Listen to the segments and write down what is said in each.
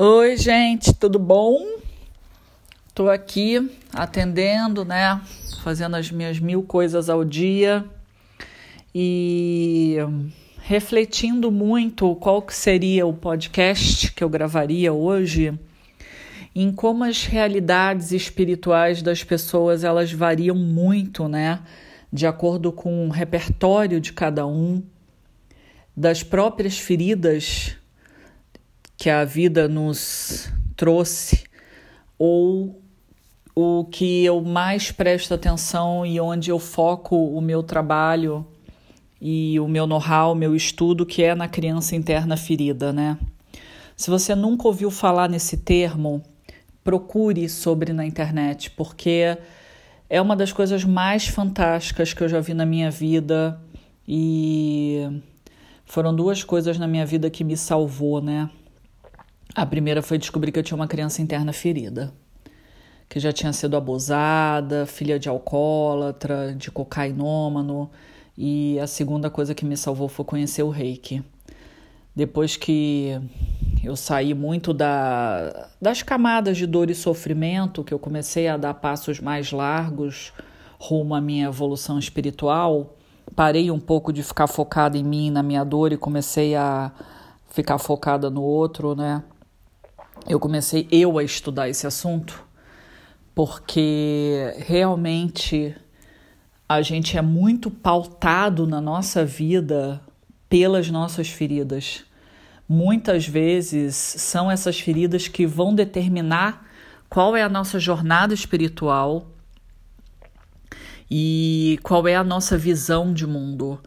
Oi, gente, tudo bom? Tô aqui atendendo, né? Fazendo as minhas 1000 coisas ao dia e refletindo muito qual que seria o podcast que eu gravaria hoje, em como as realidades espirituais das pessoas, elas variam muito, né? De acordo com o repertório de cada um, das próprias feridas que a vida nos trouxe, ou o que eu mais presto atenção e onde eu foco o meu trabalho e o meu know-how, o meu estudo, que é na criança interna ferida, né? Se você nunca ouviu falar nesse termo, procure sobre na internet, porque é uma das coisas mais fantásticas que eu já vi na minha vida, e foram 2 coisas na minha vida que me salvou, né? A primeira foi descobrir que eu tinha uma criança interna ferida, que já tinha sido abusada, filha de alcoólatra, de cocainômano. E a segunda coisa que me salvou foi conhecer o reiki. Depois que eu saí muito das camadas de dor e sofrimento, que eu comecei a dar passos mais largos rumo à minha evolução espiritual, parei um pouco de ficar focada em mim, na minha dor, e comecei a ficar focada no outro, né? Eu comecei a estudar esse assunto, porque realmente a gente é muito pautado na nossa vida pelas nossas feridas. Muitas vezes são essas feridas que vão determinar qual é a nossa jornada espiritual e qual é a nossa visão de mundo.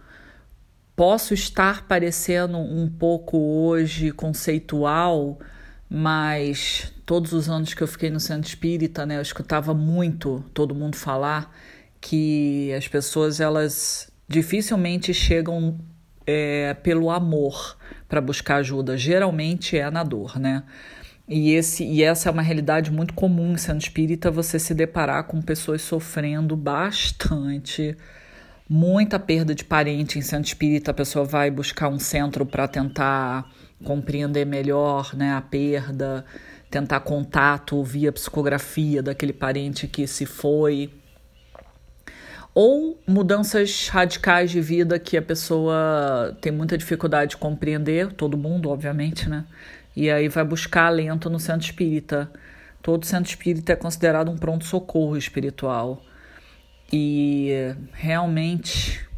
Posso estar parecendo um pouco hoje conceitual, mas todos os anos que eu fiquei no centro espírita, né, eu escutava muito todo mundo falar que as pessoas, elas dificilmente chegam pelo amor para buscar ajuda. Geralmente é na dor, né? E essa é uma realidade muito comum no centro espírita, você se deparar com pessoas sofrendo bastante, muita perda de parente em centro espírita. A pessoa vai buscar um centro para tentar compreender melhor, né, a perda, tentar contato via psicografia daquele parente que se foi, ou mudanças radicais de vida que a pessoa tem muita dificuldade de compreender, todo mundo, obviamente, né, e aí vai buscar alento no centro espírita. Todo centro espírita é considerado um pronto-socorro espiritual, e realmente,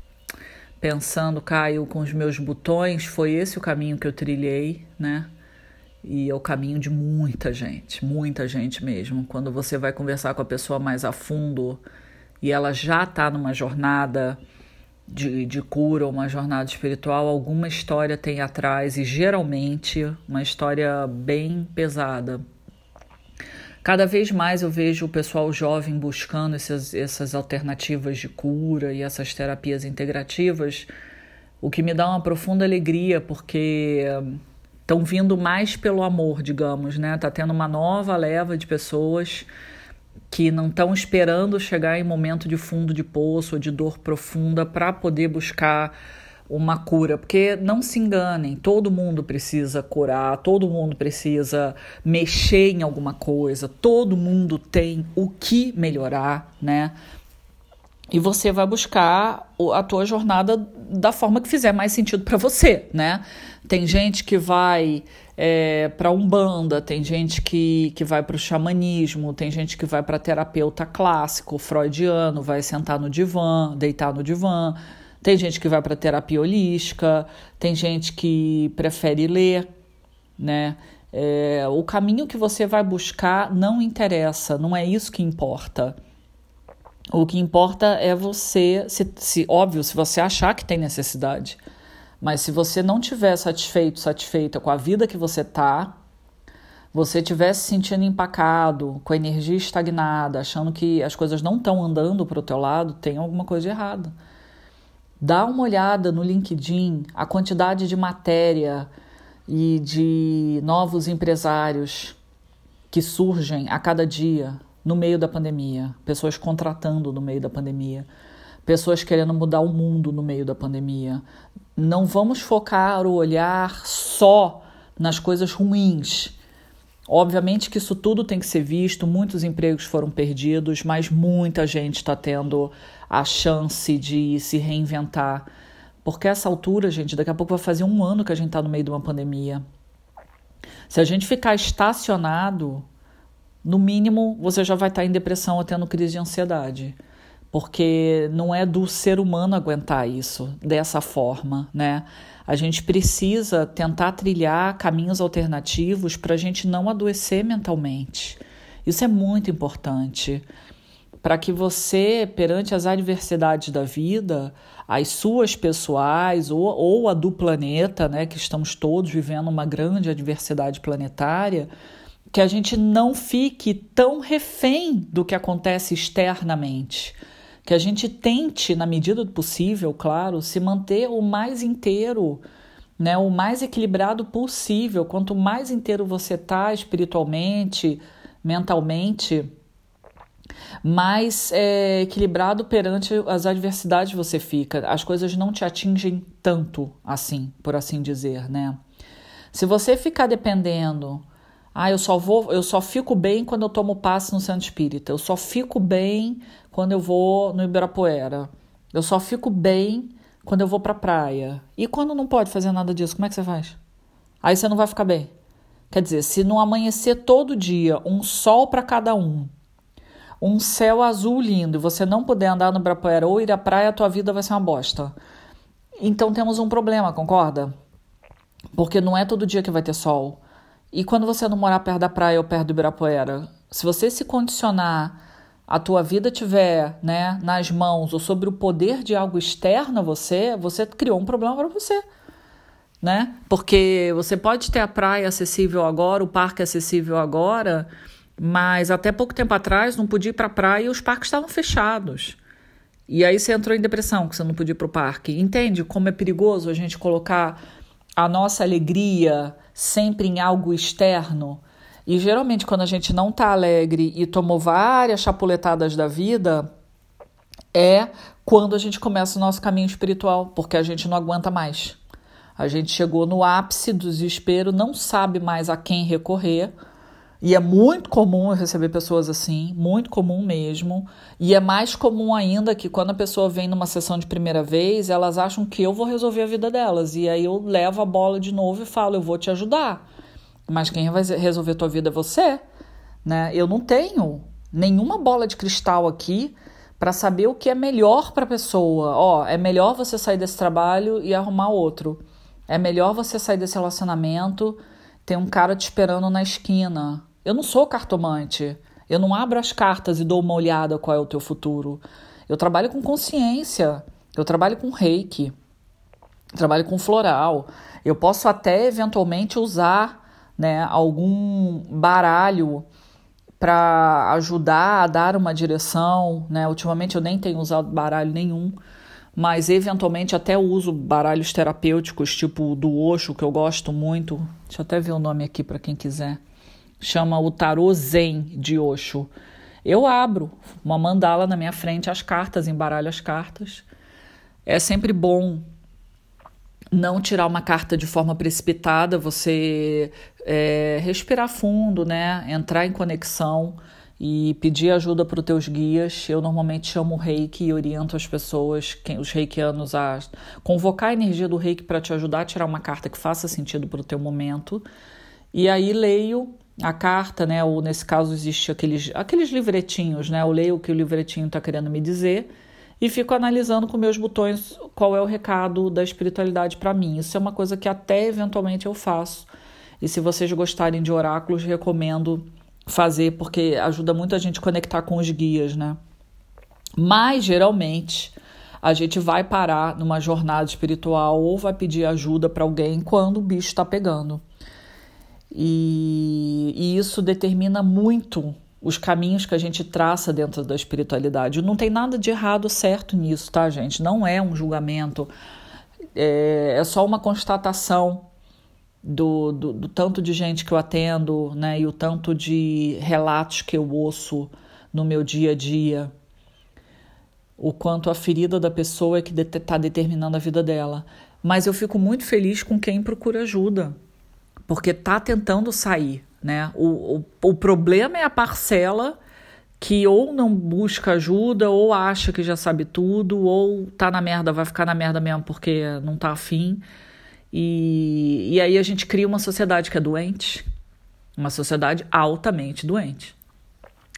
pensando, Caio, com os meus botões, foi esse o caminho que eu trilhei, né? E é o caminho de muita gente mesmo. Quando você vai conversar com a pessoa mais a fundo e ela já está numa jornada de cura, uma jornada espiritual, alguma história tem atrás, e geralmente uma história bem pesada. Cada vez mais eu vejo o pessoal jovem buscando essas alternativas de cura e essas terapias integrativas, o que me dá uma profunda alegria, porque estão vindo mais pelo amor, digamos, né? Está tendo uma nova leva de pessoas que não estão esperando chegar em momento de fundo de poço ou de dor profunda para poder buscar uma cura, porque não se enganem, todo mundo precisa curar, todo mundo precisa mexer em alguma coisa, todo mundo tem o que melhorar, né? E você vai buscar a tua jornada da forma que fizer mais sentido para você, né? Tem gente que vai para Umbanda, tem gente que vai para o xamanismo, tem gente que vai para terapeuta clássico, freudiano, vai sentar no divã, deitar no divã. Tem gente que vai para terapia holística, tem gente que prefere ler, né? O caminho que você vai buscar não interessa, não é isso que importa. O que importa é você, óbvio, se você achar que tem necessidade, mas se você não estiver satisfeito, satisfeita com a vida que você está, você estiver se sentindo empacado, com a energia estagnada, achando que as coisas não estão andando para o teu lado, tem alguma coisa de errada. Dá uma olhada no LinkedIn, a quantidade de matéria e de novos empresários que surgem a cada dia no meio da pandemia. Pessoas contratando no meio da pandemia. Pessoas querendo mudar o mundo no meio da pandemia. Não vamos focar o olhar só nas coisas ruins. Obviamente que isso tudo tem que ser visto, muitos empregos foram perdidos, mas muita gente está tendo a chance de se reinventar. Porque essa altura, gente, daqui a pouco vai fazer 1 ano que a gente está no meio de uma pandemia. Se a gente ficar estacionado, no mínimo você já vai estar em depressão ou tendo crise de ansiedade. Porque não é do ser humano aguentar isso dessa forma, né? A gente precisa tentar trilhar caminhos alternativos para a gente não adoecer mentalmente. Isso é muito importante. Para que você, perante as adversidades da vida, as suas pessoais ou a do planeta, né, que estamos todos vivendo uma grande adversidade planetária, que a gente não fique tão refém do que acontece externamente. Que a gente tente, na medida do possível, claro, se manter o mais inteiro, né, o mais equilibrado possível. Quanto mais inteiro você está espiritualmente, mentalmente, mais equilibrado perante as adversidades você fica. As coisas não te atingem tanto assim, por assim dizer, né? Se você ficar dependendo... eu só fico bem quando eu tomo passe no centro espírita. Eu só fico bem quando eu vou no Ibirapuera. Eu só fico bem quando eu vou pra praia. E quando não pode fazer nada disso, como é que você faz? Aí você não vai ficar bem. Quer dizer, se não amanhecer todo dia, um sol para cada um céu azul lindo, e você não puder andar no Ibirapuera ou ir à praia, a tua vida vai ser uma bosta. Então temos um problema, concorda? Porque não é todo dia que vai ter sol. E quando você não morar perto da praia ou perto do Ibirapuera, se você se condicionar, a tua vida tiver, né, nas mãos ou sobre o poder de algo externo a você, você criou um problema para você, né? Porque você pode ter a praia acessível agora, o parque acessível agora, mas até pouco tempo atrás não podia ir para a praia e os parques estavam fechados. E aí você entrou em depressão, que você não podia ir para o parque. Entende como é perigoso a gente colocar a nossa alegria sempre em algo externo? E geralmente quando a gente não está alegre e tomou várias chapuletadas da vida, é quando a gente começa o nosso caminho espiritual, porque a gente não aguenta mais. A gente chegou no ápice do desespero, não sabe mais a quem recorrer, e é muito comum eu receber pessoas assim, muito comum mesmo, e é mais comum ainda que quando a pessoa vem numa sessão de primeira vez, elas acham que eu vou resolver a vida delas, e aí eu levo a bola de novo e falo, eu vou te ajudar, mas quem vai resolver a tua vida é você, né? Eu não tenho nenhuma bola de cristal aqui para saber o que é melhor para a pessoa. Ó, é melhor você sair desse trabalho e arrumar outro, é melhor você sair desse relacionamento, tem um cara te esperando na esquina. Eu não sou cartomante, eu não abro as cartas e dou uma olhada qual é o teu futuro. Eu trabalho com consciência, eu trabalho com reiki, eu trabalho com floral. Eu posso até eventualmente usar, né, algum baralho para ajudar a dar uma direção, né? Ultimamente eu nem tenho usado baralho nenhum, mas eventualmente até uso baralhos terapêuticos, tipo do Oxo, que eu gosto muito. Deixa eu até ver o nome aqui para quem quiser. Chama o Tarô Zen de Oxo. Eu abro uma mandala na minha frente, as cartas, embaralho as cartas. É sempre bom não tirar uma carta de forma precipitada, você respirar fundo, né? Entrar em conexão e pedir ajuda para os teus guias. Eu normalmente chamo o reiki e oriento as pessoas, os reikianos, a convocar a energia do reiki para te ajudar a tirar uma carta que faça sentido para o teu momento. E aí leio a carta, né? Ou nesse caso existe aqueles livretinhos, né? Eu leio o que o livretinho está querendo me dizer e fico analisando com meus botões qual é o recado da espiritualidade para mim. Isso é uma coisa que até eventualmente eu faço. E se vocês gostarem de oráculos, recomendo fazer, porque ajuda muito a gente conectar com os guias, né? Mas geralmente a gente vai parar numa jornada espiritual ou vai pedir ajuda para alguém quando o bicho está pegando. E isso determina muito os caminhos que a gente traça dentro da espiritualidade. Não tem nada de errado, certo nisso, tá, gente? Não é um julgamento, é só uma constatação do tanto de gente que eu atendo, né, e o tanto de relatos que eu ouço no meu dia a dia. O quanto a ferida da pessoa é que está determinando a vida dela. Mas eu fico muito feliz com quem procura ajuda, porque está tentando sair. né? O problema é a parcela que ou não busca ajuda, ou acha que já sabe tudo, ou tá na merda, vai ficar na merda mesmo porque não tá afim. E aí a gente cria uma sociedade que é doente, uma sociedade altamente doente.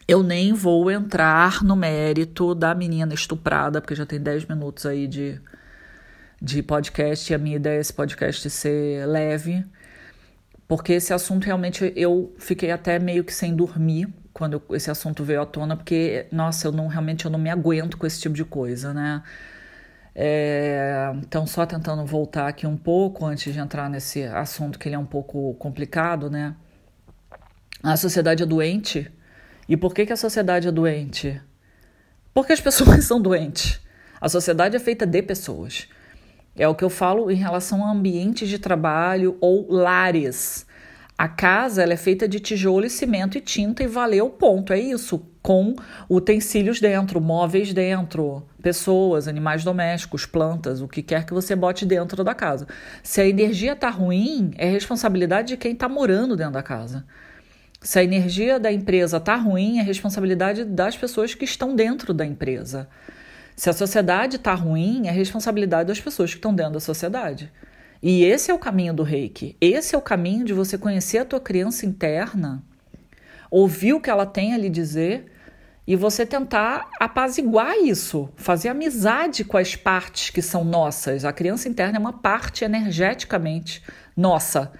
Eu nem vou entrar no mérito da menina estuprada, porque já tem 10 minutos aí de podcast, e a minha ideia é esse podcast ser leve, porque esse assunto realmente eu fiquei até meio que sem dormir quando esse assunto veio à tona, porque, nossa, eu não me aguento com esse tipo de coisa, né? Então, só tentando voltar aqui um pouco antes de entrar nesse assunto, que ele é um pouco complicado, né? A sociedade é doente. E por que a sociedade é doente? Porque as pessoas são doentes. A sociedade é feita de pessoas. É o que eu falo em relação a ambientes de trabalho ou lares. A casa, ela é feita de tijolo e cimento e tinta e valeu, ponto. É isso, com utensílios dentro, móveis dentro, pessoas, animais domésticos, plantas, o que quer que você bote dentro da casa. Se a energia está ruim, é responsabilidade de quem está morando dentro da casa. Se a energia da empresa está ruim, é responsabilidade das pessoas que estão dentro da empresa. Se a sociedade está ruim, é responsabilidade das pessoas que estão dentro da sociedade. E esse é o caminho do reiki. Esse é o caminho de você conhecer a tua criança interna, ouvir o que ela tem a lhe dizer e você tentar apaziguar isso, fazer amizade com as partes que são nossas. A criança interna é uma parte energeticamente nossa.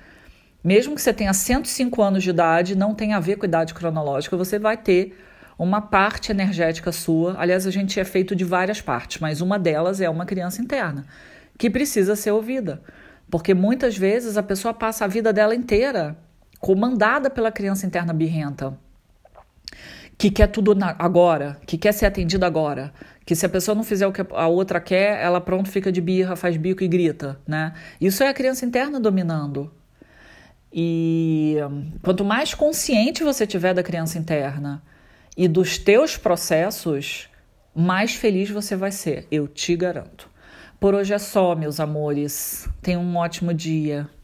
Mesmo que você tenha 105 anos de idade, não tem a ver com idade cronológica, você vai ter uma parte energética sua. Aliás, a gente é feito de várias partes, mas uma delas é uma criança interna, que precisa ser ouvida. Porque muitas vezes a pessoa passa a vida dela inteira comandada pela criança interna birrenta, que quer tudo agora, que quer ser atendida agora, que se a pessoa não fizer o que a outra quer, ela pronto fica de birra, faz bico e grita, né? Isso é a criança interna dominando. E quanto mais consciente você tiver da criança interna e dos teus processos, mais feliz você vai ser, eu te garanto. Por hoje é só, meus amores. Tenham um ótimo dia.